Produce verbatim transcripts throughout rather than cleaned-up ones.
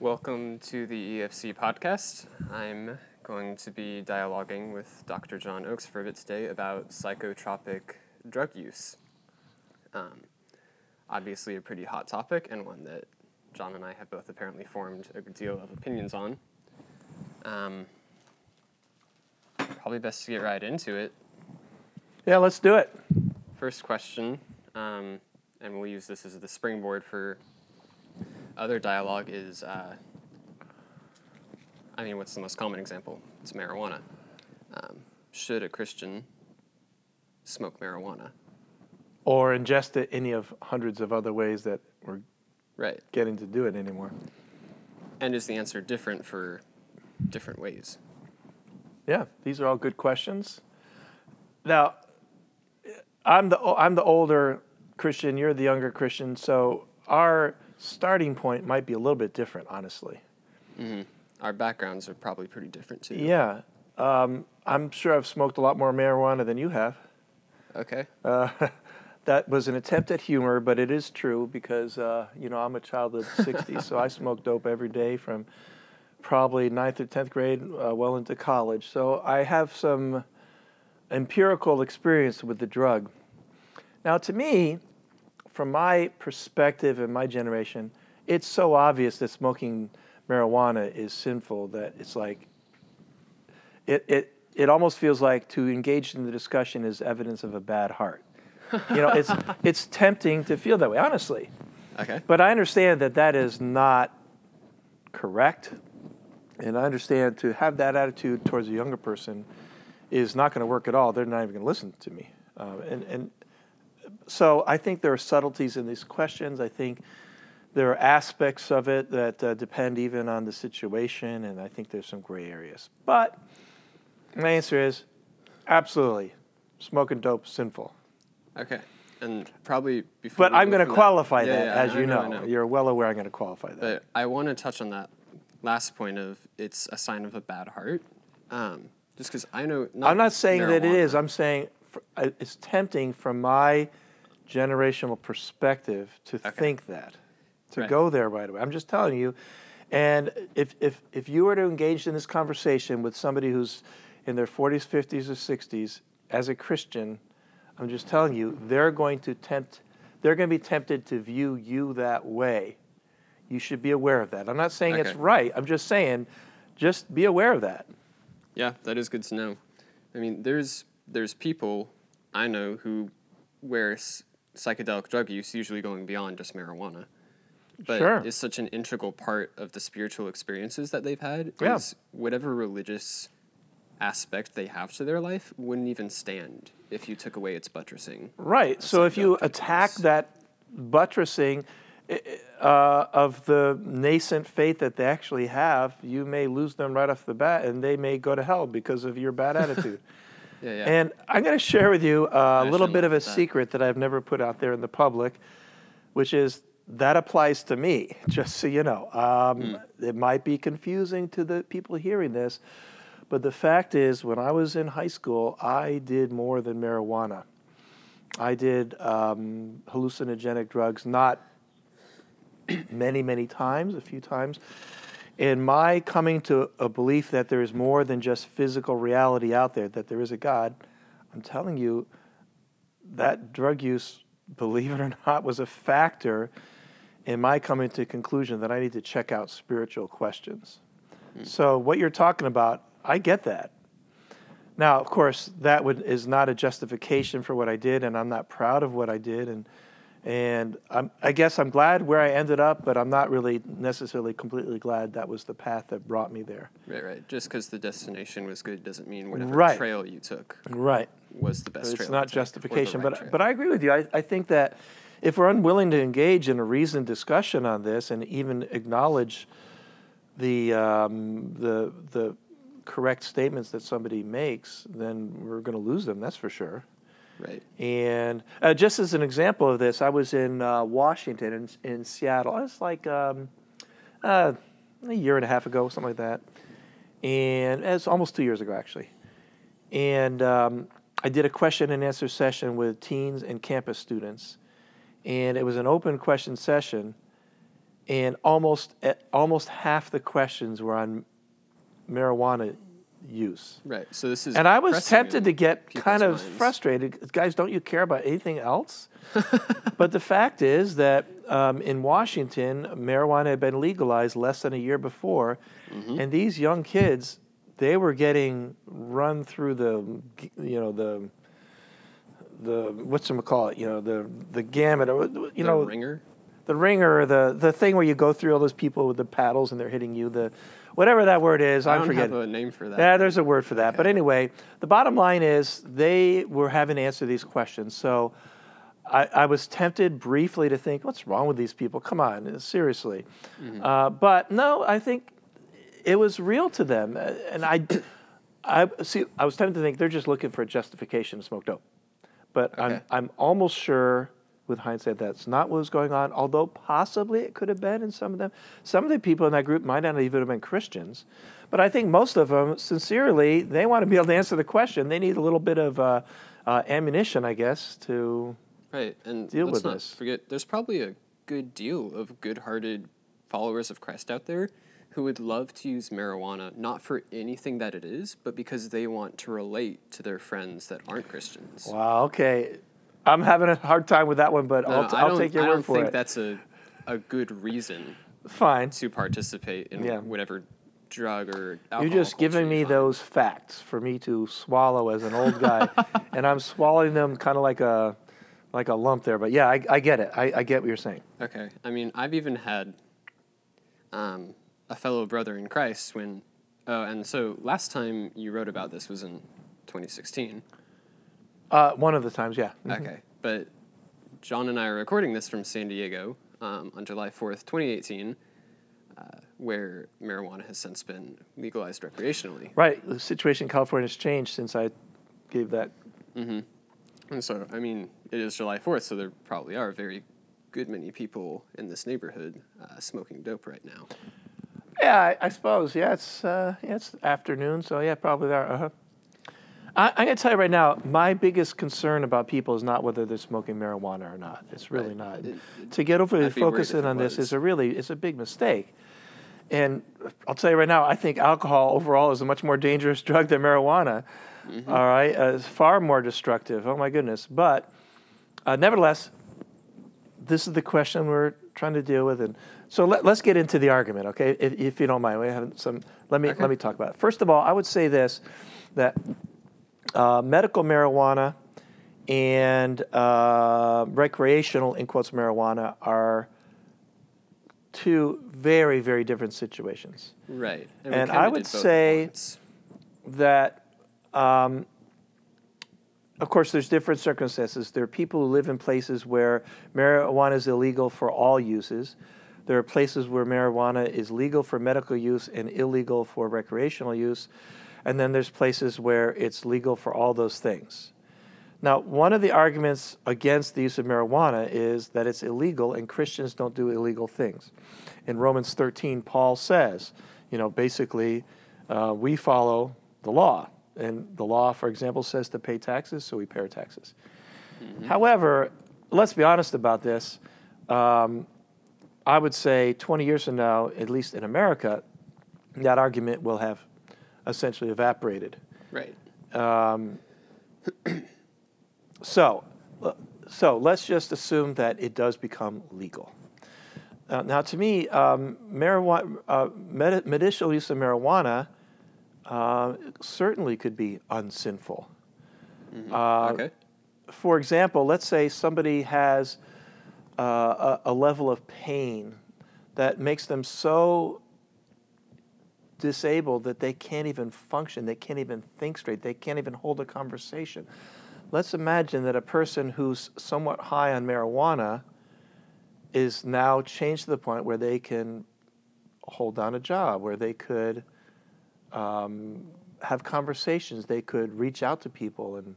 Welcome to the E F C podcast. I'm going to be dialoguing with Doctor John Oakes for a bit today about psychotropic drug use. Um, obviously a pretty hot topic and one that John and I have both apparently formed a good deal of opinions on. Um, probably best to get right into it. Yeah, let's do it. First question, um, and we'll use this as the springboard for other dialogue is, uh, I mean, what's the most common example? It's marijuana. Um, should a Christian smoke marijuana? Or ingest it any of hundreds of other ways that we're right. getting to do it anymore. And is the answer different for different ways? Yeah, these are all good questions. Now, I'm the I'm the older Christian, you're the younger Christian, so our starting point might be a little bit different, honestly. Mm-hmm. Our backgrounds are probably pretty different, too. Yeah. Um, I'm sure I've smoked a lot more marijuana than you have. Okay. Uh, that was an attempt at humor, but it is true because, uh, you know, I'm a child of the sixties, so I smoked dope every day from probably ninth or tenth grade uh, well into college. So I have some empirical experience with the drug. Now, to me, from my perspective and my generation, it's so obvious that smoking marijuana is sinful that it's like, it it it almost feels like to engage in the discussion is evidence of a bad heart. You know, it's it's tempting to feel that way, honestly. Okay. But I understand that that is not correct, and I understand to have that attitude towards a younger person is not going to work at all. They're not even going to listen to me. Um, and, and so I think there are subtleties in these questions. I think there are aspects of it that uh, depend even on the situation, and I think there's some gray areas. But my answer is absolutely, smoking dope is sinful. Okay, and probably before. But I'm going to qualify that, that yeah, yeah, as I you know. know. You're well aware I'm going to qualify that. But I want to touch on that last point of it's a sign of a bad heart. Um, Just because I know... Not I'm not saying marijuana. that it is. I'm saying for, uh, it's tempting from my generational perspective to okay. think that, to right. go there right away. I'm just telling you. And if, if if you were to engage in this conversation with somebody who's in their forties, fifties, or sixties, as a Christian, I'm just telling you, they're going to tempt, they're going to be tempted to view you that way. You should be aware of that. I'm not saying okay. it's right. I'm just saying, just be aware of that. Yeah, that is good to know. I mean, there's there's people I know who wear s- psychedelic drug use, usually going beyond just marijuana. But sure. it's such an integral part of the spiritual experiences that they've had. Yeah. Is whatever religious aspect they have to their life wouldn't even stand if you took away its buttressing. Right. So if you attack use. that buttressing Uh, of the nascent faith that they actually have, you may lose them right off the bat, and they may go to hell because of your bad attitude. yeah, yeah. And I'm going to share with you a I little bit of a that. secret that I've never put out there in the public, which is that applies to me, just so you know. Um, mm. It might be confusing to the people hearing this, but the fact is, when I was in high school, I did more than marijuana. I did um, hallucinogenic drugs, not many, many times, a few times. And my coming to a belief that there is more than just physical reality out there, that there is a God, I'm telling you, that drug use, believe it or not, was a factor in my coming to the conclusion that I need to check out spiritual questions. Mm. So what you're talking about, I get that. Now, of course, that would, is not a justification for what I did, and I'm not proud of what I did, and And I'm, I guess I'm glad where I ended up, but I'm not really necessarily completely glad that was the path that brought me there. Right, right. Just because the destination was good doesn't mean whatever right. trail you took right. was the best but trail. It's not justification, right but trail. but I agree with you. I, I think that if we're unwilling to engage in a reasoned discussion on this and even acknowledge the um, the the correct statements that somebody makes, then we're going to lose them. That's for sure. Right. And uh, just as an example of this, I was in uh, Washington, in, in Seattle. I was like um, uh, a year and a half ago, something like that. And it was almost two years ago, actually. And um, I did a question and answer session with teens and campus students. And it was an open question session. and almost almost half the questions were on marijuana use. Right. So this is and I was tempted to get kind of minds. frustrated. Guys, don't you care about anything else? But the fact is that um, in Washington, marijuana had been legalized less than a year before, mm-hmm. and these young kids, they were getting run through the, you know, the the what's gonna call it, you know, the the gamut, you the know, ringer, the ringer, the the thing where you go through all those people with the paddles and they're hitting you, the whatever that word is, I I'm forgetting. I don't have a name for that. Yeah, there's a word for that. Okay. But anyway, the bottom line is they were having to answer these questions. So I, I was tempted briefly to think, what's wrong with these people? Come on, seriously. Mm-hmm. Uh, but no, I think it was real to them. And I, I see, I was tempted to think they're just looking for a justification to smoke dope. But okay. I'm, I'm almost sure with hindsight that's not what was going on, although possibly it could have been in some of them. Some of the people in that group might not even have been Christians. But I think most of them, sincerely, they want to be able to answer the question. They need a little bit of uh, uh, ammunition, I guess, to right. and deal with this. Let's not forget, there's probably a good deal of good-hearted followers of Christ out there who would love to use marijuana, not for anything that it is, but because they want to relate to their friends that aren't Christians. Wow, okay. I'm having a hard time with that one, but no, I'll, t- I'll take your word for it. I don't think that's a, a good reason Fine. to participate in yeah. whatever drug or alcohol. You're just giving me those facts for me to swallow as an old guy, and I'm swallowing them kind of like a like a lump there. But yeah, I, I get it. I, I get what you're saying. Okay. I mean, I've even had um, a fellow brother in Christ when... Oh, and so last time you wrote about this was in twenty sixteen. Uh, one of the times, yeah. Mm-hmm. Okay, but John and I are recording this from San Diego um, on July fourth, twenty eighteen, uh, where marijuana has since been legalized recreationally. Right, the situation in California has changed since I gave that. Mm-hmm. And so, I mean, it is July fourth, so there probably are very good many people in this neighborhood uh, smoking dope right now. Yeah, I, I suppose. Yeah, it's uh, yeah, it's afternoon, so yeah, probably there. Uh-huh. I, I'm going to tell you right now, my biggest concern about people is not whether they're smoking marijuana or not. It's really right. not. It, it, to get over focusing on this is a really is a big mistake. And I'll tell you right now, I think alcohol overall is a much more dangerous drug than marijuana. Mm-hmm. All right, uh, it's far more destructive. Oh my goodness! But uh, nevertheless, this is the question we're trying to deal with, and so let, let's get into the argument, okay? If, if you don't mind, we have some. Let me okay. let me talk about it. First of all, I would say this that. Uh, medical marijuana and uh, recreational, in quotes, marijuana are two very, very different situations. Right. And, and I would say that, um, of course, there's different circumstances. There are people who live in places where marijuana is illegal for all uses. There are places where marijuana is legal for medical use and illegal for recreational use. And then there's places where it's legal for all those things. Now, one of the arguments against the use of marijuana is that it's illegal and Christians don't do illegal things. In Romans thirteen, Paul says, you know, basically, uh, we follow the law. And the law, for example, says to pay taxes, so we pay our taxes. Mm-hmm. However, let's be honest about this. Um, I would say twenty years from now, at least in America, that argument will have essentially evaporated. Right. Um, so, so let's just assume that it does become legal. Uh, now, to me, um, marijuana, uh, med- medicinal use of marijuana uh, certainly could be unsinful. Mm-hmm. Uh, okay. For example, let's say somebody has uh, a, a level of pain that makes them so disabled that they can't even function, they can't even think straight, they can't even hold a conversation. Let's imagine that a person who's somewhat high on marijuana is now changed to the point where they can hold down a job, where they could um, have conversations, they could reach out to people. And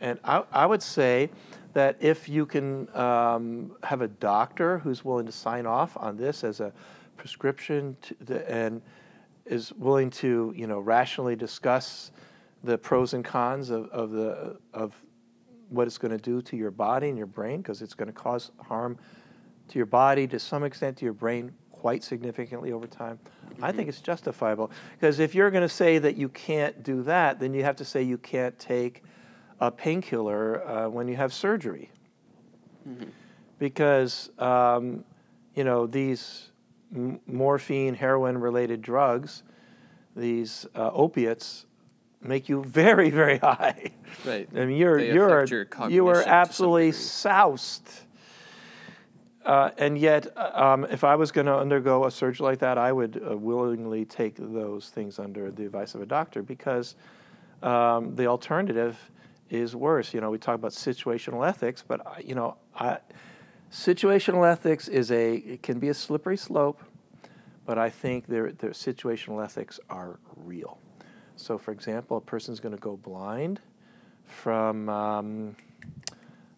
and I, I would say that if you can um, have a doctor who's willing to sign off on this as a prescription to the, and is willing to, you know, rationally discuss the pros and cons of, of the of what it's going to do to your body and your brain, because it's going to cause harm to your body, to some extent to your brain, quite significantly over time. Mm-hmm. I think it's justifiable, because if you're going to say that you can't do that, then you have to say you can't take a painkiller uh, when you have surgery. Mm-hmm. Because, um, you know, these m- morphine, heroin-related drugs, these uh, opiates, make you very, very high. Right. I mean, you're they you're affect your cognition you are absolutely soused. Uh, and yet, um, if I was going to undergo a surgery like that, I would uh, willingly take those things under the advice of a doctor, because um, the alternative is worse. You know, we talk about situational ethics, but you know, I, situational ethics is a it can be a slippery slope. But I think their their situational ethics are real. So, for example, a person's going to go blind from, um,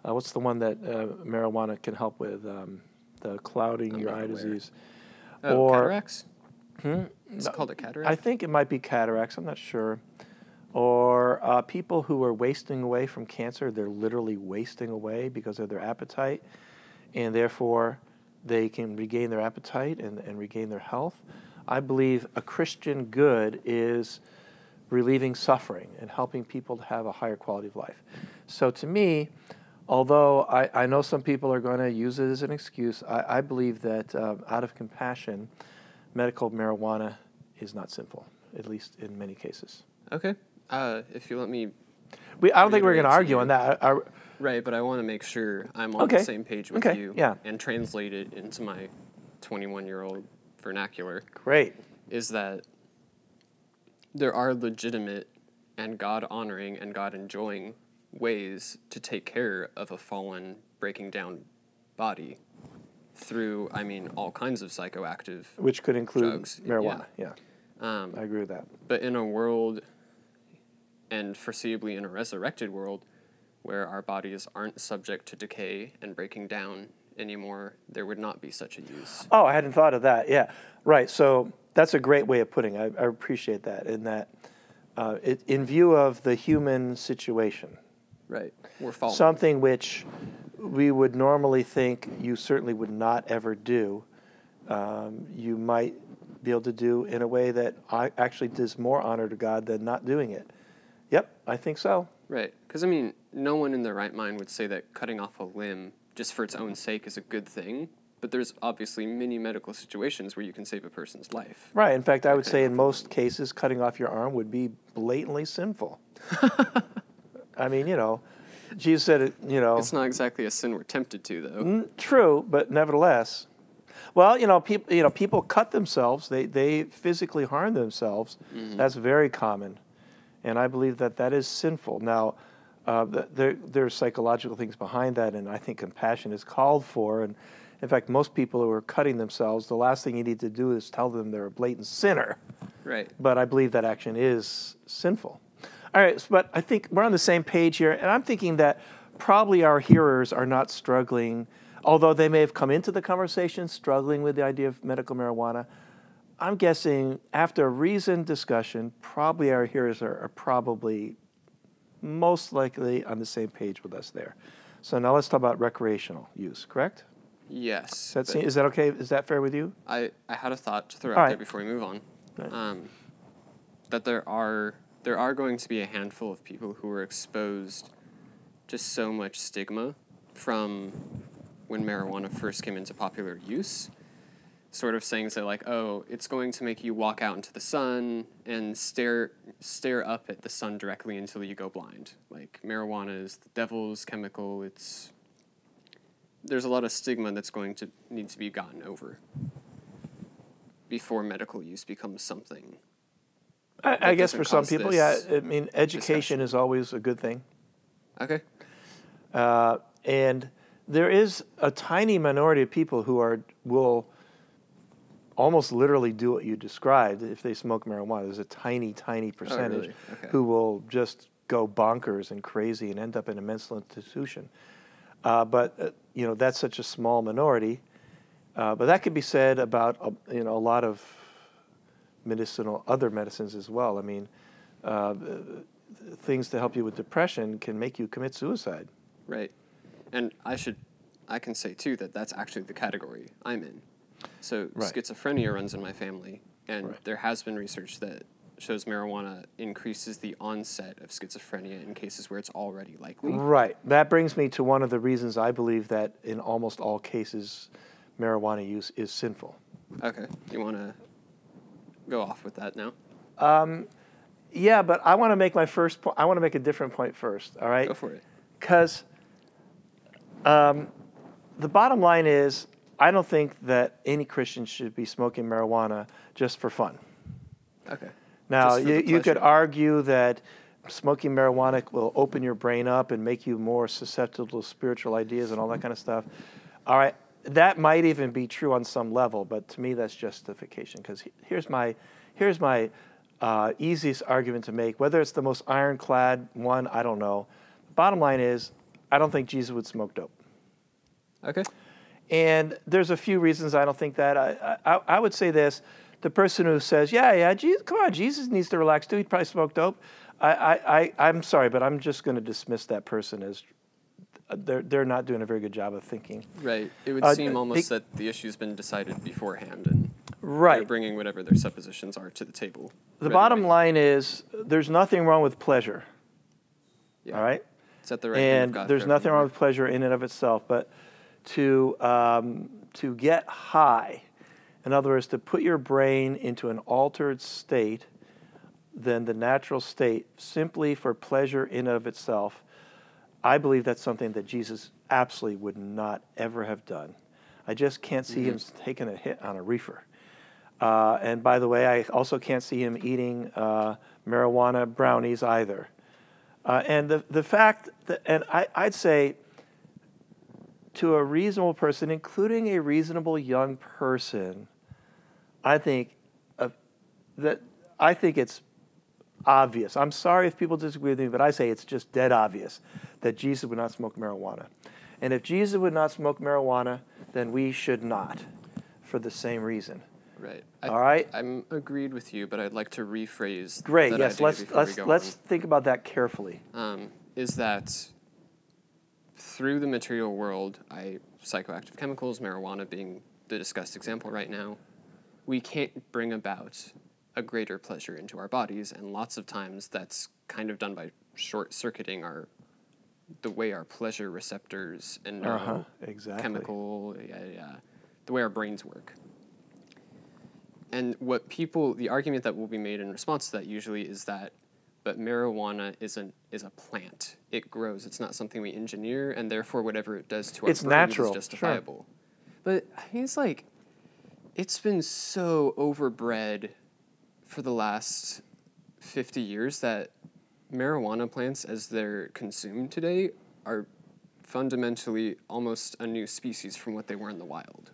uh, what's the one that uh, marijuana can help with? Um, the clouding I'm your eye aware. disease. Uh, or cataracts? Hmm? It's no, called a cataract? I think it might be cataracts. I'm not sure. Or uh, people who are wasting away from cancer. They're literally wasting away because of their appetite, and therefore they can regain their appetite and, and regain their health. I believe a Christian good is relieving suffering and helping people to have a higher quality of life. So to me, although I, I know some people are going to use it as an excuse, I, I believe that um, out of compassion, medical marijuana is not sinful, at least in many cases. Okay. Uh, if you let me... We, I don't think we're going to argue on that. I, I, right, but I want to make sure I'm on okay. the same page with okay. you yeah. and translate it into my twenty-one-year-old vernacular. Great. Is that... there are legitimate and God-honoring and God-enjoying ways to take care of a fallen, breaking-down body through, I mean, all kinds of psychoactive Which could include drugs. marijuana, yeah. yeah. Um, I agree with that. But in a world, and foreseeably in a resurrected world, where our bodies aren't subject to decay and breaking down anymore, there would not be such a use. Oh, I hadn't thought of that, yeah. Right, so... that's a great way of putting it. I, I appreciate that, in that uh, it, in view of the human situation. Right. We're falling. Something which we would normally think you certainly would not ever do, um, you might be able to do in a way that I actually does more honor to God than not doing it. Yep, I think so. Right. Because, I mean, no one in their right mind would say that cutting off a limb just for its own sake is a good thing. But there's obviously many medical situations where you can save a person's life. Right. In fact, I would say in most cases, cutting off your arm would be blatantly sinful. I mean, you know, Jesus said it, you know. It's not exactly a sin we're tempted to, though. N- true, but nevertheless. Well, you know, people you know, people cut themselves. They, they physically harm themselves. Mm-hmm. That's very common. And I believe that that is sinful. Now, uh, there, there are psychological things behind that, and I think compassion is called for, and in fact, most people who are cutting themselves, the last thing you need to do is tell them they're a blatant sinner. Right. But I believe that action is sinful. All right, but I think we're on the same page here, and I'm thinking that probably our hearers are not struggling, although they may have come into the conversation struggling with the idea of medical marijuana. I'm guessing after a reasoned discussion, probably our hearers are, are probably most likely on the same page with us there. So now let's talk about recreational use, correct? Yes. That seem, is that okay? Is that fair with you? I, I had a thought to throw out right. there before we move on. Right. Um, that there are there are going to be a handful of people who are exposed to so much stigma from when marijuana first came into popular use, sort of saying so like, oh, it's going to make you walk out into the sun and stare stare up at the sun directly until you go blind. Like, marijuana is the devil's chemical. It's there's a lot of stigma that's going to need to be gotten over before medical use becomes something. I, I guess for some people, yeah. I mean, education discussion. is always a good thing. Okay. Uh, and there is a tiny minority of people who are will almost literally do what you described if they smoke marijuana. There's a tiny, tiny percentage oh, really? okay. who will just go bonkers and crazy and end up in a mental institution. Uh, but, uh, you know, that's such a small minority. Uh, but that could be said about, uh, you know, a lot of medicinal, other medicines as well. I mean, uh, things to help you with depression can make you commit suicide. Right. And I should, I can say, too, that that's actually the category I'm in. So right. schizophrenia runs in my family, and right. there has been research that shows marijuana increases the onset of schizophrenia in cases where it's already likely. Right. That brings me to one of the reasons I believe that in almost all cases marijuana use is sinful. Okay. You want to go off with that now? Um, yeah, but I want to make my first point. I want to make a different point first, all right? Go for it. Because um, the bottom line is I don't think that any Christian should be smoking marijuana just for fun. Okay. Now, you, you could argue that smoking marijuana will open your brain up and make you more susceptible to spiritual ideas and all that kind of stuff. All right. That might even be true on some level, but to me that's justification, because here's my here's my uh, easiest argument to make. Whether it's the most ironclad one, I don't know. The bottom line is I don't think Jesus would smoke dope. Okay. And there's a few reasons I don't think that. I I, I would say this. The person who says, yeah, yeah, Jesus, come on, Jesus needs to relax too. He probably smoked dope. I, I, I, I'm sorry, but I'm just going to dismiss that person as they're, they're not doing a very good job of thinking. Right. It would uh, seem almost they, that the issue's been decided beforehand, and right. they're bringing whatever their suppositions are to the table. The ready bottom ready. line is there's nothing wrong with pleasure. Yeah. All right? It's at the right And God there's nothing wrong with pleasure in and of itself, but to um, to get high... In other words, to put your brain into an altered state than the natural state simply for pleasure in and of itself, I believe that's something that Jesus absolutely would not ever have done. I just can't see mm-hmm. him taking a hit on a reefer. Uh, and by the way, I also can't see him eating uh, marijuana brownies either. Uh, and the, the fact that, and I, I'd say to a reasonable person, including a reasonable young person, I think uh, that I think it's obvious. I'm sorry if people disagree with me, but I say it's just dead obvious that Jesus would not smoke marijuana. And if Jesus would not smoke marijuana, then we should not, for the same reason. Right. I, All right. I'm agreed with you, but I'd like to rephrase. Great. That yes. Let's let's let's on. think about that carefully. Um, is that? Through the material world, I, psychoactive chemicals, marijuana being the discussed example right now, we can't bring about a greater pleasure into our bodies, and lots of times that's kind of done by short-circuiting our the way our pleasure receptors and uh-huh, exactly. chemical, yeah, yeah, the way our brains work. And what people, the argument that will be made in response to that usually is that but marijuana is an is a plant. It grows. It's not something we engineer, and therefore whatever it does to our it's brain natural. is justifiable. Sure. But he's like, it's been so overbred for the last fifty years that marijuana plants, as they're consumed today, are fundamentally almost a new species from what they were in the wild.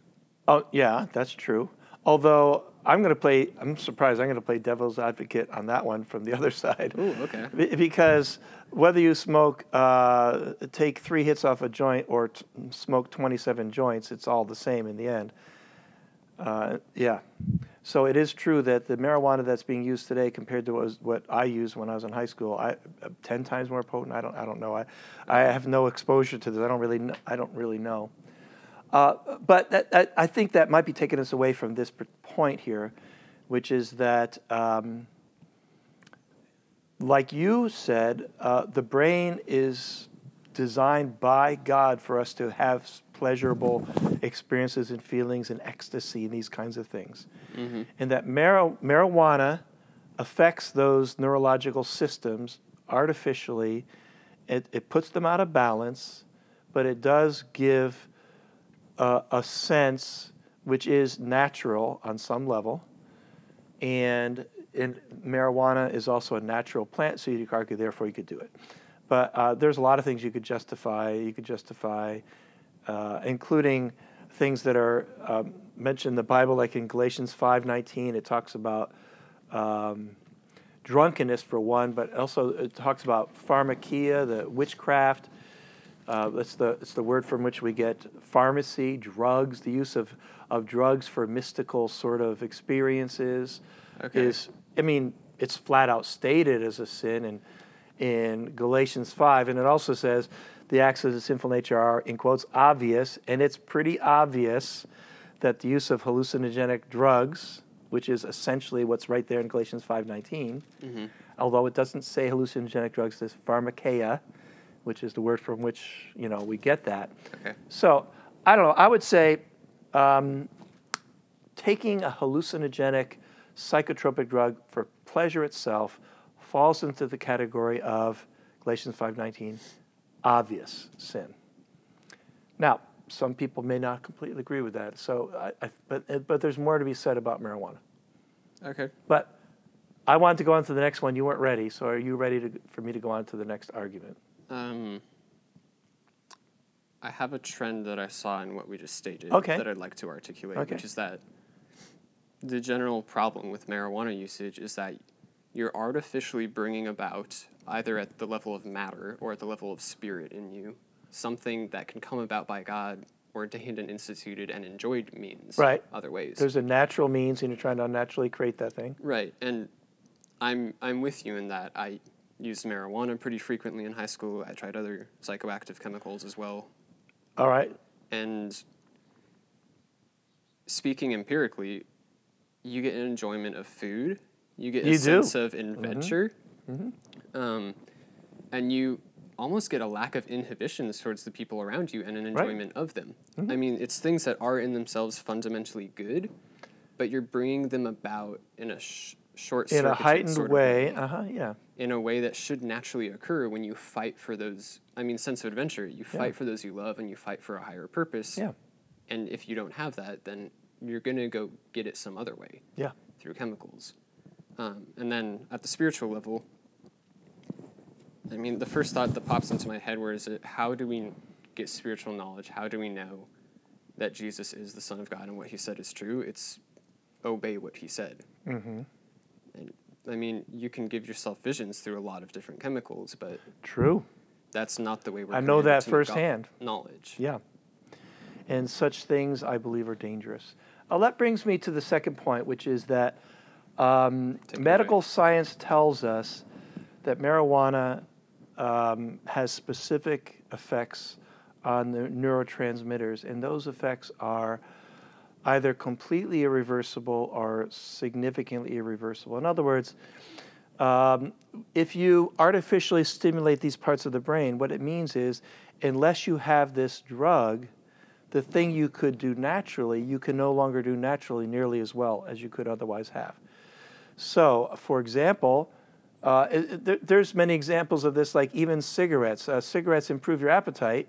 Oh yeah, that's true. Although I'm going to play, I'm surprised I'm going to play devil's advocate on that one from the other side. Ooh, okay. B- because whether you smoke, uh, take three hits off a joint or t- smoke twenty-seven joints, it's all the same in the end. Uh, yeah. So it is true that the marijuana that's being used today compared to what, was, what I used when I was in high school, I uh, ten times more potent. I don't, I don't know. I, I have no exposure to this. I don't really, kn- I don't really know. Uh, but that, that, I think that might be taking us away from this point here, which is that, um, like you said, uh, the brain is designed by God for us to have pleasurable experiences and feelings and ecstasy and these kinds of things. Mm-hmm. And that mar- marijuana affects those neurological systems artificially. It, it puts them out of balance, but it does give... Uh, a sense which is natural on some level, and, and marijuana is also a natural plant, so you could argue therefore you could do it. But uh, there's a lot of things you could justify. You could justify, uh, including things that are um, mentioned in the Bible, like in Galatians five nineteen, it talks about um, drunkenness for one, but also it talks about pharmakia, the witchcraft. Uh, it's the it's the word from which we get pharmacy, drugs. The use of, of drugs for mystical sort of experiences okay. is, I mean, it's flat out stated as a sin in in Galatians five, and it also says the acts of the sinful nature are, in quotes, obvious, and it's pretty obvious that the use of hallucinogenic drugs, which is essentially what's right there in Galatians five nineteen, mm-hmm. although it doesn't say hallucinogenic drugs, it's pharmakeia, which is the word from which, you know, we get that. Okay. So, I don't know, I would say um, taking a hallucinogenic psychotropic drug for pleasure itself falls into the category of Galatians five nineteen, obvious sin. Now, some people may not completely agree with that. So, I, I, but but there's more to be said about marijuana. Okay. But I wanted to go on to the next one. You weren't ready, so are you ready to, for me to go on to the next argument? Um, I have a trend that I saw in what we just stated okay. that I'd like to articulate, okay. which is that the general problem with marijuana usage is that you're artificially bringing about, either at the level of matter or at the level of spirit in you, something that can come about by God, ordained and instituted and enjoyed means. Right. Other ways. There's a natural means, and you're trying to unnaturally create that thing. Right. And I'm I'm with you in that. I used marijuana pretty frequently in high school. I tried other psychoactive chemicals as well. All right. And speaking empirically, you get an enjoyment of food. You get a you sense do. of adventure. Mm-hmm. Mm-hmm. Um, and you almost get a lack of inhibitions towards the people around you and an enjoyment right. of them. Mm-hmm. I mean, it's things that are in themselves fundamentally good, but you're bringing them about in a sh- short circuit. In a heightened sort of way, way. Uh-huh, yeah. In a way that should naturally occur when you fight for those, I mean, sense of adventure. You fight yeah. for those you love and you fight for a higher purpose. Yeah. And if you don't have that, then you're going to go get it some other way. Yeah. Through chemicals. Um, and then at the spiritual level, I mean, the first thought that pops into my head was, how do we get spiritual knowledge? How do we know that Jesus is the Son of God and what he said is true? It's obey what he said. Mm-hmm. And I mean, you can give yourself visions through a lot of different chemicals, but true. That's not the way we're I know that firsthand. Knowledge. Yeah. And such things, I believe, are dangerous. Oh, that brings me to the second point, which is that um, medical science tells us that marijuana um, has specific effects on the neurotransmitters, and those effects are either completely irreversible or significantly irreversible. In other words, um, if you artificially stimulate these parts of the brain, what it means is, unless you have this drug, the thing you could do naturally, you can no longer do naturally nearly as well as you could otherwise have. So, for example, Uh, it, there, there's many examples of this, like even cigarettes. Uh, cigarettes improve your appetite.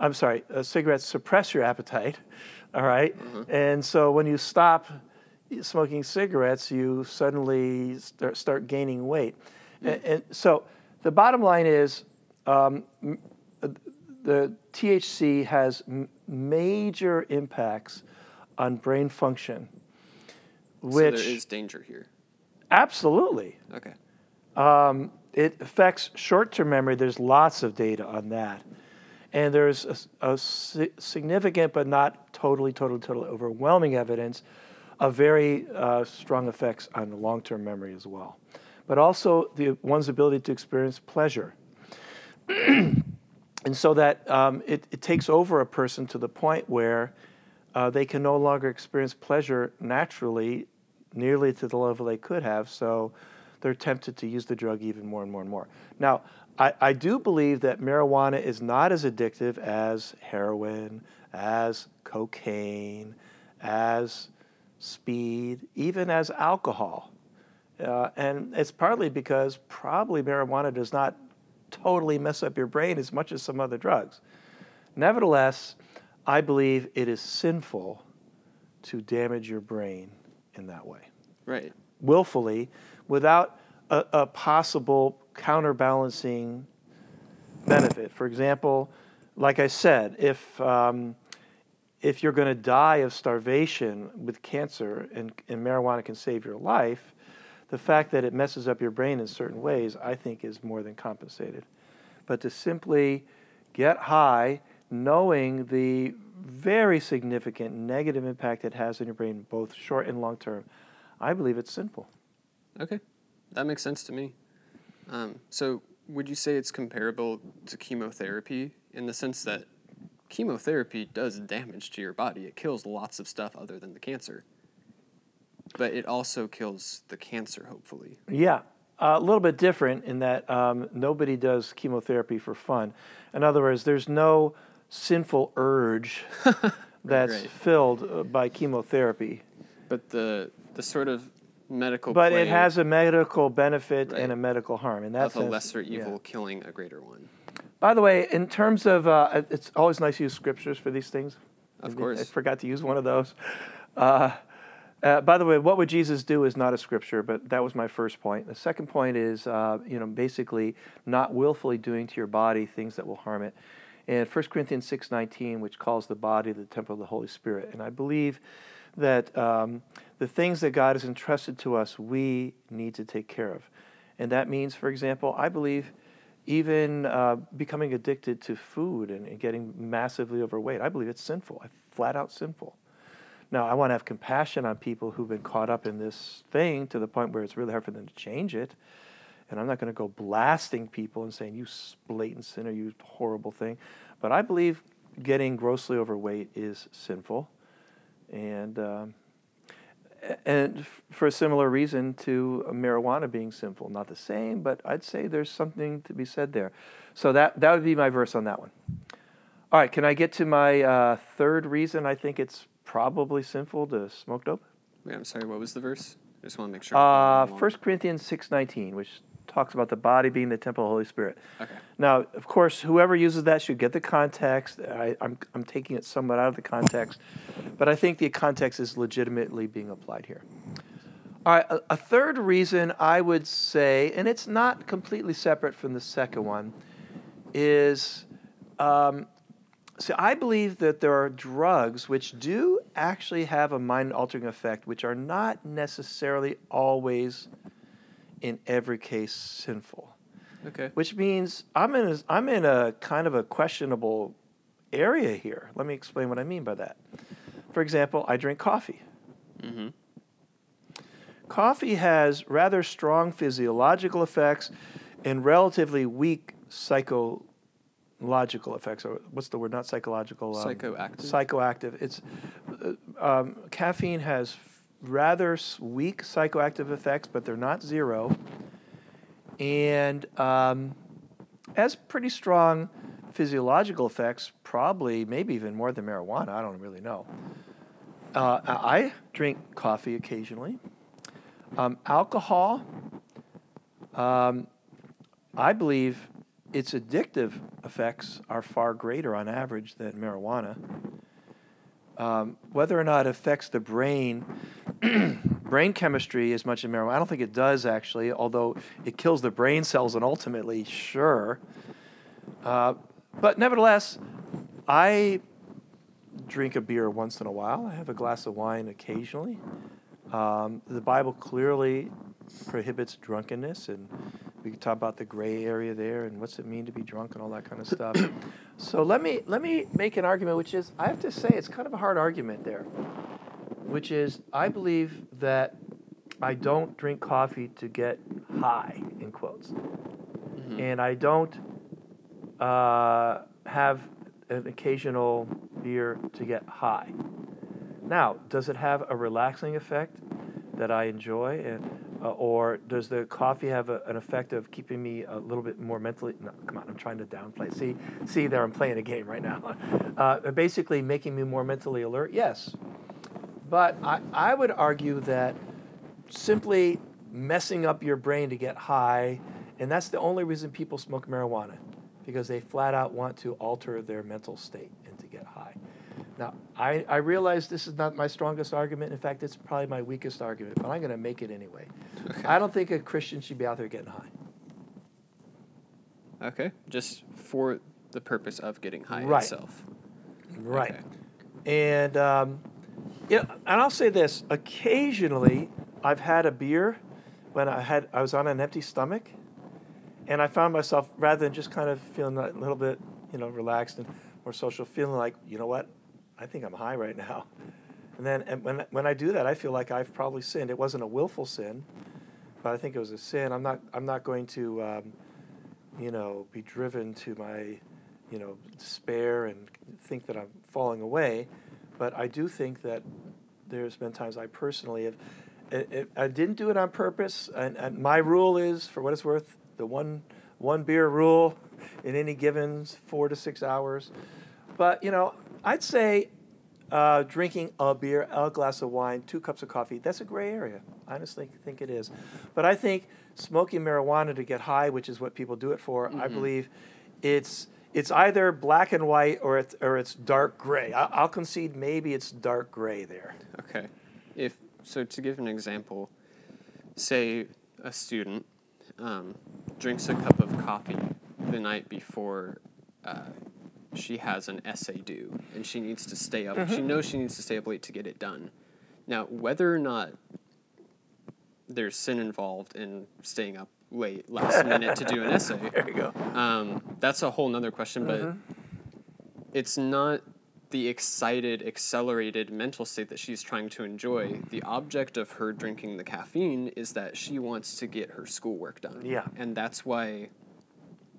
I'm sorry, uh, cigarettes suppress your appetite, all right? Mm-hmm. And so when you stop smoking cigarettes, you suddenly start, start gaining weight. Mm-hmm. And, and so the bottom line is um, the T H C has m- major impacts on brain function, which... So there is danger here. Absolutely. Okay. Um, it affects short-term memory. There's lots of data on that. And there's a, a si- significant but not totally, totally, totally overwhelming evidence of very uh, strong effects on the long-term memory as well. But also the one's ability to experience pleasure. And so that um, it, it takes over a person to the point where uh, they can no longer experience pleasure naturally nearly to the level they could have. So they're tempted to use the drug even more and more and more. Now, I, I do believe that marijuana is not as addictive as heroin, as cocaine, as speed, even as alcohol. Uh, and it's partly because probably marijuana does not totally mess up your brain as much as some other drugs. Nevertheless, I believe it is sinful to damage your brain in that way. Right. Willfully, without a, a possible counterbalancing benefit. For example, like I said, if um, if you're going to die of starvation with cancer and, and marijuana can save your life, the fact that it messes up your brain in certain ways, I think, is more than compensated. But to simply get high, knowing the very significant negative impact it has on your brain, both short and long term, I believe it's sinful. Okay. That makes sense to me. Um, so would you say it's comparable to chemotherapy in the sense that chemotherapy does damage to your body? It kills lots of stuff other than the cancer, but it also kills the cancer, hopefully. Yeah, uh, a little bit different in that um, nobody does chemotherapy for fun. In other words, there's no sinful urge that's right. filled by chemotherapy. But the the sort of medical But it has a medical benefit right. and a medical harm. In that of sense, a lesser evil yeah. killing a greater one. By the way, in terms of, uh, it's always nice to use scriptures for these things. Of I course. I forgot to use one of those. Uh, uh, by the way, what would Jesus do is not a scripture, but that was my first point. The second point is, uh, you know, basically not willfully doing to your body things that will harm it. And First Corinthians six nineteen, which calls the body the temple of the Holy Spirit. And I believe that um, the things that God has entrusted to us, we need to take care of. And that means, for example, I believe even uh, becoming addicted to food and, and getting massively overweight. I believe it's sinful, flat out sinful. Now, I want to have compassion on people who've been caught up in this thing to the point where it's really hard for them to change it. And I'm not going to go blasting people and saying, you blatant sinner, you horrible thing. But I believe getting grossly overweight is sinful. And um, and f- for a similar reason to marijuana being sinful. Not the same, but I'd say there's something to be said there. So that, that would be my verse on that one. All right, can I get to my uh, third reason I think it's probably sinful to smoke dope? Wait, I'm sorry, what was the verse? I just want to make sure. Uh, First Corinthians six nineteen, which talks about the body being the temple of the Holy Spirit. Okay. Now, of course, whoever uses that should get the context. I, I'm I'm taking it somewhat out of the context, but I think the context is legitimately being applied here. All right, a, a third reason I would say, and it's not completely separate from the second one, is, um, so I believe that there are drugs which do actually have a mind-altering effect, which are not necessarily always in every case sinful. Okay. Which means I'm in a, I'm in a kind of a questionable area here. Let me explain what I mean by that. For example, I drink coffee. Mm-hmm. Coffee has rather strong physiological effects and relatively weak psychological effects. Or what's the word? Not psychological. Um, psychoactive. Psychoactive. It's um, caffeine has rather weak psychoactive effects, but they're not zero, and um, has pretty strong physiological effects, probably maybe even more than marijuana. I don't really know. Uh, I drink coffee occasionally. Um, alcohol, um, I believe its addictive effects are far greater on average than marijuana. Um, whether or not it affects the brain, brain chemistry as much as marijuana, I don't think it does actually, although it kills the brain cells and ultimately, sure. Uh, but nevertheless, I drink a beer once in a while. I have a glass of wine occasionally. Um, the Bible clearly prohibits drunkenness, and we can talk about the gray area there and what's it mean to be drunk and all that kind of stuff. So let me let me make an argument, which is, I have to say, it's kind of a hard argument there, which is I believe that I don't drink coffee to get high, in quotes. Mm-hmm. And I don't uh, have an occasional beer to get high. Now, does it have a relaxing effect that I enjoy? And Uh, or does the coffee have a, an effect of keeping me a little bit more mentally? No, come on, I'm trying to downplay. See, see there, I'm playing a game right now. Uh, basically making me more mentally alert, yes. But I, I would argue that simply messing up your brain to get high, and that's the only reason people smoke marijuana, because they flat out want to alter their mental state and to get high. Now, I, I realize this is not my strongest argument. In fact, it's probably my weakest argument, but I'm going to make it anyway. Okay. I don't think a Christian should be out there getting high. Okay. Just for the purpose of getting high right. itself. Right. Okay. And, um, you know, and I'll say this. Occasionally, I've had a beer when I had I was on an empty stomach, and I found myself, rather than just kind of feeling a little bit, you know, relaxed and more social, feeling like, you know what? I think I'm high right now. And then and when when I do that, I feel like I've probably sinned. It wasn't a willful sin, but I think it was a sin. I'm not I'm not going to um, you know, be driven to my, you know, despair and think that I'm falling away. But I do think that there's been times I personally have, it, it, I didn't do it on purpose. And, and my rule is, for what it's worth, the one one beer rule in any given four to six hours. But, you know, I'd say uh, drinking a beer, a glass of wine, two cups of coffee, that's a gray area. I honestly think it is. But I think smoking marijuana to get high, which is what people do it for, mm-hmm. I believe it's it's either black and white or it's, or it's dark gray. I, I'll concede maybe it's dark gray there. Okay. If so, to give an example, say a student um, drinks a cup of coffee the night before uh, she has an essay due, and she needs to stay up. Mm-hmm. She knows she needs to stay up late to get it done. Now, whether or not there's sin involved in staying up late last minute to do an essay, there you go. Um, that's a whole nother question, but mm-hmm. it's not the excited, accelerated mental state that she's trying to enjoy. The object of her drinking the caffeine is that she wants to get her schoolwork done. Yeah. And that's why,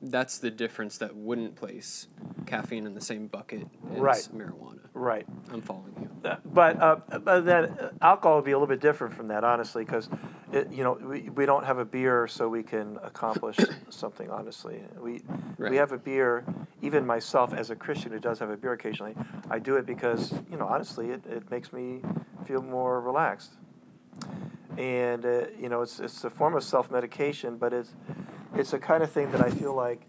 that's the difference that wouldn't place caffeine in the same bucket as right. marijuana. Right. I'm following you. Uh, but, uh, but then alcohol would be a little bit different from that, honestly, because, you know, we, we don't have a beer so we can accomplish something, honestly. We right. we have a beer, even myself as a Christian who does have a beer occasionally, I do it because, you know, honestly, it, it makes me feel more relaxed. And, uh, you know, it's it's a form of self-medication, but it's... It's the kind of thing that I feel like,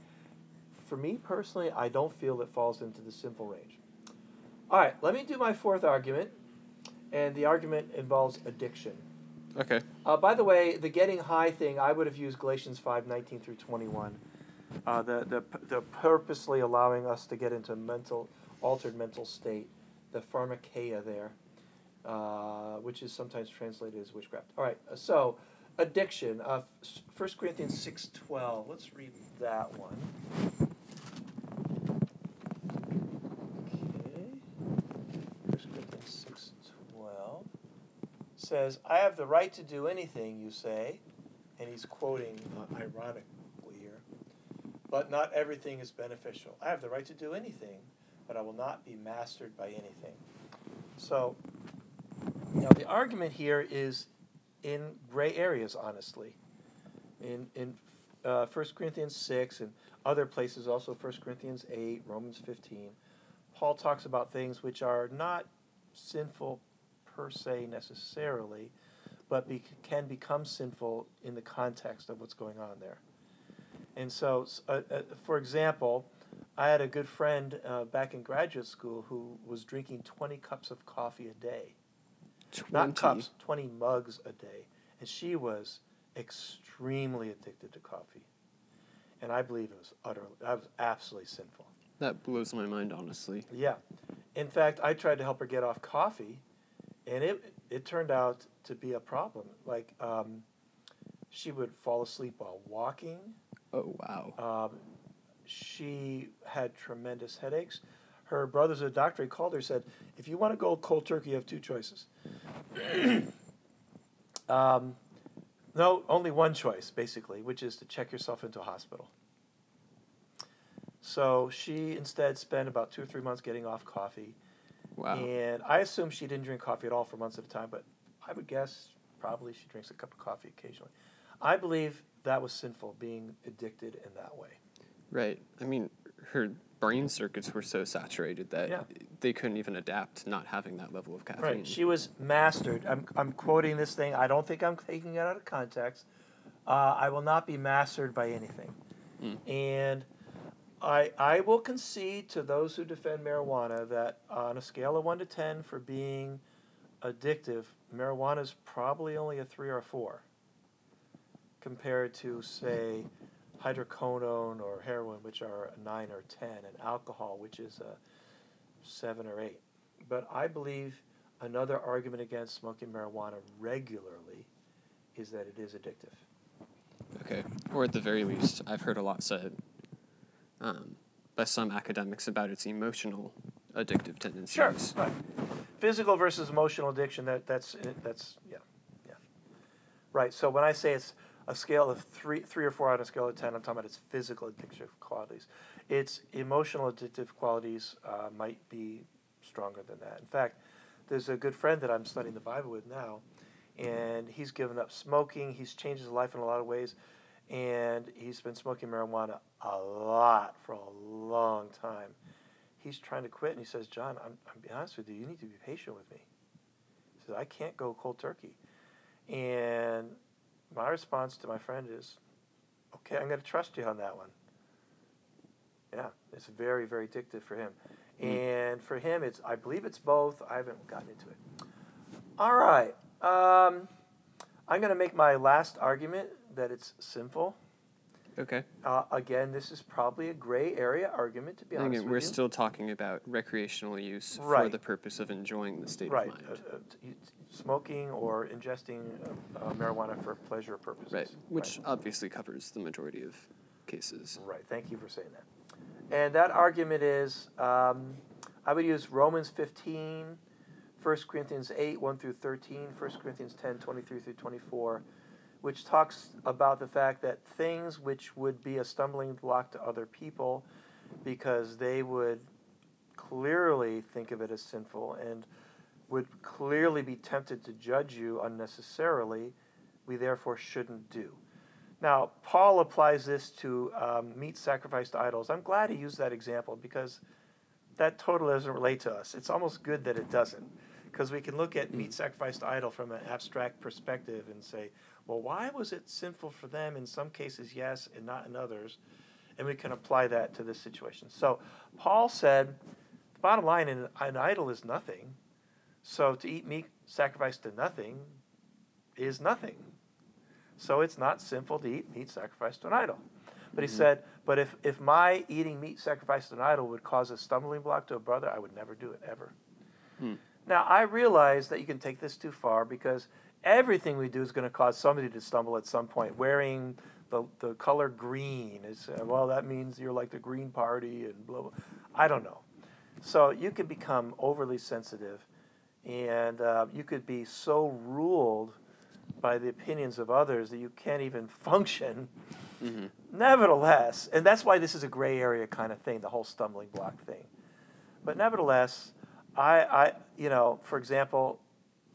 for me personally, I don't feel it falls into the sinful range. All right, let me do my fourth argument, and the argument involves addiction. Okay. Uh, by the way, the getting high thing, I would have used Galatians five nineteen through twenty-one, uh, the, the the purposely allowing us to get into mental altered mental state, the pharmakeia there, uh, which is sometimes translated as witchcraft. All right, so... Addiction, uh, First Corinthians six twelve. Let's read that one. Okay. First Corinthians six twelve says, I have the right to do anything, you say. And he's quoting uh, ironically here. But not everything is beneficial. I have the right to do anything, but I will not be mastered by anything. So, you know, the argument here is in gray areas, honestly. In in uh, First Corinthians six and other places, also First Corinthians eight, Romans fifteen, Paul talks about things which are not sinful per se necessarily, but be, can become sinful in the context of what's going on there. And so, uh, uh, for example, I had a good friend uh, back in graduate school who was drinking twenty cups of coffee a day. twenty. Not cups, twenty mugs a day. And she was extremely addicted to coffee. And I believe it was utterly, I was absolutely sinful. That blows my mind, honestly. Yeah. In fact, I tried to help her get off coffee, and it it turned out to be a problem. Like, um, she would fall asleep while walking. Oh, wow. Um, she had tremendous headaches. Her brother's a doctor. He called her and said, if you want to go cold turkey, you have two choices. um, no, only one choice, basically, which is to check yourself into a hospital. So she instead spent about two or three months getting off coffee. Wow. And I assume she didn't drink coffee at all for months at a time, but I would guess probably she drinks a cup of coffee occasionally. I believe that was sinful, being addicted in that way. Right. I mean, her brain circuits were so saturated that yeah. they couldn't even adapt to not having that level of caffeine. Right. She was mastered. I'm I'm quoting this thing. I don't think I'm taking it out of context. Uh, I will not be mastered by anything. Mm. And I I will concede to those who defend marijuana that on a scale of one to ten for being addictive, marijuana is probably only a three or a four compared to, say, hydrocodone or heroin, which are a nine or ten, and alcohol, which is a seven or eight. But I believe another argument against smoking marijuana regularly is that it is addictive. Okay. Or at the very least, I've heard a lot said um, by some academics about its emotional addictive tendencies. Sure, right. Physical versus emotional addiction, that that's, that's yeah, yeah. Right, so when I say it's a scale of three, three or four on a scale of ten, I'm talking about its physical addictive qualities. Its emotional addictive qualities uh, might be stronger than that. In fact, there's a good friend that I'm studying the Bible with now, and he's given up smoking. He's changed his life in a lot of ways, and he's been smoking marijuana a lot for a long time. He's trying to quit, and he says, John, I'm, I'm being honest with you, you need to be patient with me. He says, I can't go cold turkey. And my response to my friend is, okay, I'm going to trust you on that one. Yeah, it's very, very addictive for him. And for him, it's I believe it's both. I haven't gotten into it. All right. Um, I'm going to make my last argument that it's sinful. Okay. Uh, again, this is probably a gray area argument, to be honest with you. We're still talking about recreational use for the purpose of enjoying the state of mind. Right. Uh, uh, smoking or ingesting uh, uh, marijuana for pleasure purposes. Right, which obviously covers the majority of cases. Right. Thank you for saying that. And that argument is, um, I would use Romans fifteen, First Corinthians eight, one through thirteen, First Corinthians ten, twenty-three through twenty-four, which talks about the fact that things which would be a stumbling block to other people because they would clearly think of it as sinful and would clearly be tempted to judge you unnecessarily, we therefore shouldn't do. Now, Paul applies this to um, meat sacrificed to idols. I'm glad he used that example because that totally doesn't relate to us. It's almost good that it doesn't because we can look at meat sacrificed to idol from an abstract perspective and say, well, why was it sinful for them in some cases, yes, and not in others? And we can apply that to this situation. So Paul said, the bottom line, an, an idol is nothing. So to eat meat sacrificed to nothing is nothing. So it's not sinful to eat meat sacrificed to an idol. But he mm-hmm. said, but if, if my eating meat sacrificed to an idol would cause a stumbling block to a brother, I would never do it, ever. Mm. Now, I realize that you can take this too far because everything we do is going to cause somebody to stumble at some point. Wearing the, the color green is, uh, well, that means you're like the Green Party and blah, blah. I don't know. So you can become overly sensitive, and uh, you could be so ruled by the opinions of others that you can't even function. Mm-hmm. Nevertheless, and that's why this is a gray area kind of thing, the whole stumbling block thing. But nevertheless, I, I you know, for example,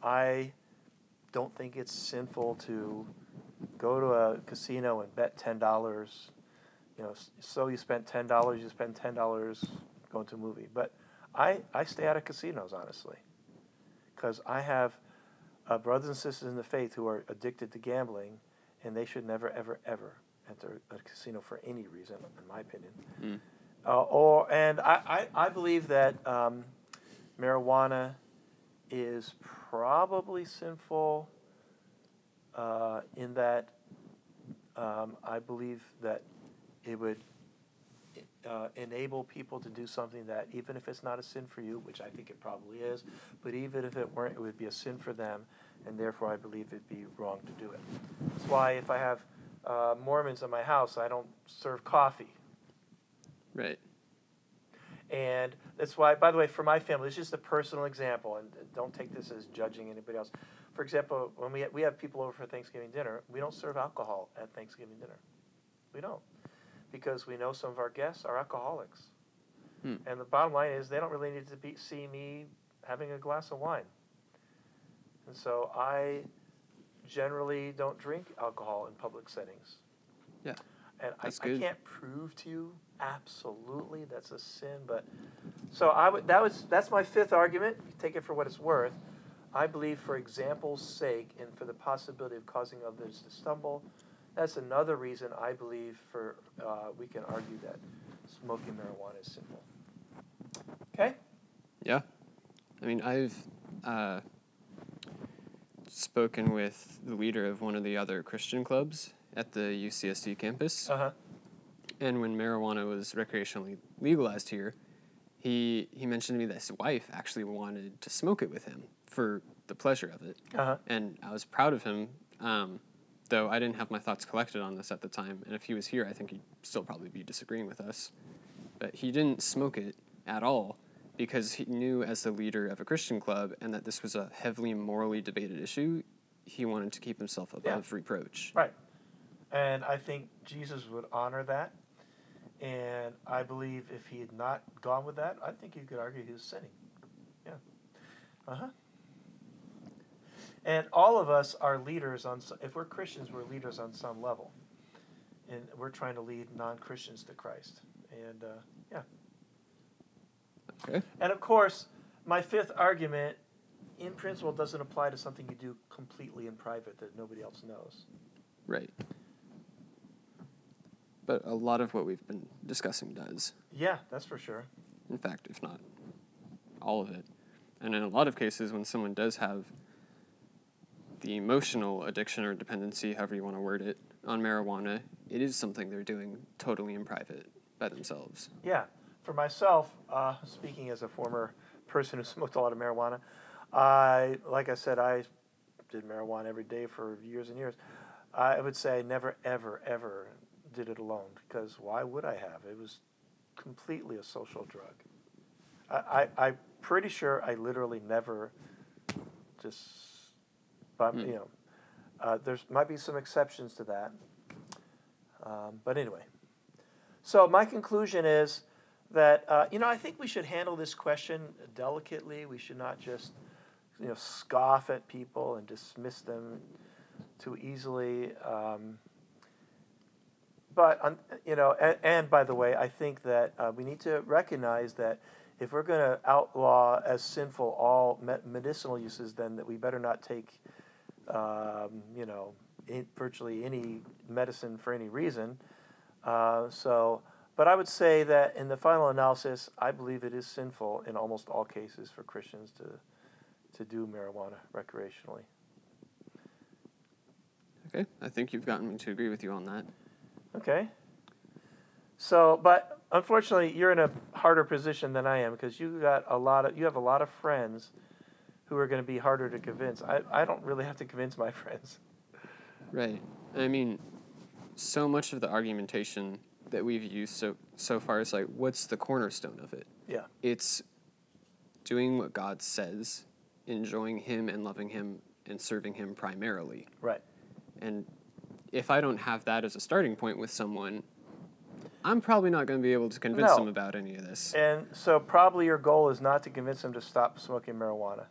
I don't think it's sinful to go to a casino and bet ten dollars. You know, so you spent ten dollars, you spend ten dollars going to a movie. But I, I stay out of casinos, honestly, because I have Uh, brothers and sisters in the faith who are addicted to gambling, and they should never, ever, ever enter a casino for any reason, in my opinion. Mm. Uh, or and I, I, I believe that um, marijuana is probably sinful uh, in that um, I believe that it would Uh, enable people to do something that, even if it's not a sin for you, which I think it probably is, but even if it weren't, it would be a sin for them, and therefore I believe it'd be wrong to do it. That's why if I have uh, Mormons in my house, I don't serve coffee. Right. And that's why, by the way, for my family, it's just a personal example, and don't take this as judging anybody else. For example, when we have, we have people over for Thanksgiving dinner, we don't serve alcohol at Thanksgiving dinner. We don't. Because we know some of our guests are alcoholics. Hmm. And the bottom line is they don't really need to be, see me having a glass of wine. And so I generally don't drink alcohol in public settings. Yeah, and I, I can't prove to you absolutely that's a sin, but so I would that was that's my fifth argument. Take it for what it's worth. I believe for example's sake and for the possibility of causing others to stumble. That's another reason I believe for uh, we can argue that smoking marijuana is sinful. Okay? Yeah. I mean, I've uh, spoken with the leader of one of the other Christian clubs at the U C S D campus. Uh-huh. And when marijuana was recreationally legalized here, he, he mentioned to me that his wife actually wanted to smoke it with him for the pleasure of it. Uh-huh. And I was proud of him. Um Though I didn't have my thoughts collected on this at the time, and if he was here, I think he'd still probably be disagreeing with us. But he didn't smoke it at all because he knew as the leader of a Christian club and that this was a heavily morally debated issue, he wanted to keep himself above yeah. reproach. Right. And I think Jesus would honor that. And I believe if he had not gone with that, I think you could argue he was sinning. Yeah. Uh-huh. And all of us are leaders on, if we're Christians, we're leaders on some level. And we're trying to lead non-Christians to Christ. And, uh, yeah. Okay. And, of course, my fifth argument, in principle, doesn't apply to something you do completely in private that nobody else knows. Right. But a lot of what we've been discussing does. Yeah, that's for sure. In fact, if not all of it. And in a lot of cases, when someone does have the emotional addiction or dependency, however you want to word it, on marijuana, it is something they're doing totally in private by themselves. Yeah. For myself, uh, speaking as a former person who smoked a lot of marijuana, I, like I said, I did marijuana every day for years and years. I would say I never, ever, ever did it alone, because why would I have? It was completely a social drug. I, I, I'm pretty sure I literally never just... But, you know, uh, there's might be some exceptions to that. Um, but anyway, so my conclusion is that, uh, you know, I think we should handle this question delicately. We should not just, you know, scoff at people and dismiss them too easily. Um, but, um, you know, and, and by the way, I think that uh, we need to recognize that if we're going to outlaw as sinful all medicinal uses, then that we better not take... Um, you know, in virtually any medicine for any reason. Uh, so, but I would say that in the final analysis, I believe it is sinful in almost all cases for Christians to to do marijuana recreationally. Okay, I think you've gotten me to agree with you on that. Okay. So, but unfortunately, you're in a harder position than I am, because you got a lot of you have a lot of friends who are going to be harder to convince. I, I don't really have to convince my friends. Right. I mean, so much of the argumentation that we've used so, so far is like, what's the cornerstone of it? Yeah. It's doing what God says, enjoying him and loving him and serving him primarily. Right. And if I don't have that as a starting point with someone, I'm probably not going to be able to convince no. them about any of this. And so probably your goal is not to convince them to stop smoking marijuana.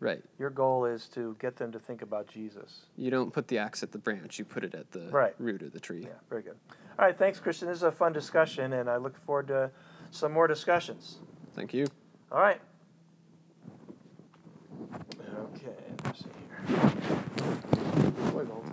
Right. Your goal is to get them to think about Jesus. You don't put the axe at the branch. You put it at the right. root of the tree. Yeah, very good. All right, thanks, Christian. This is a fun discussion, and I look forward to some more discussions. Thank you. All right. Okay, let's see here.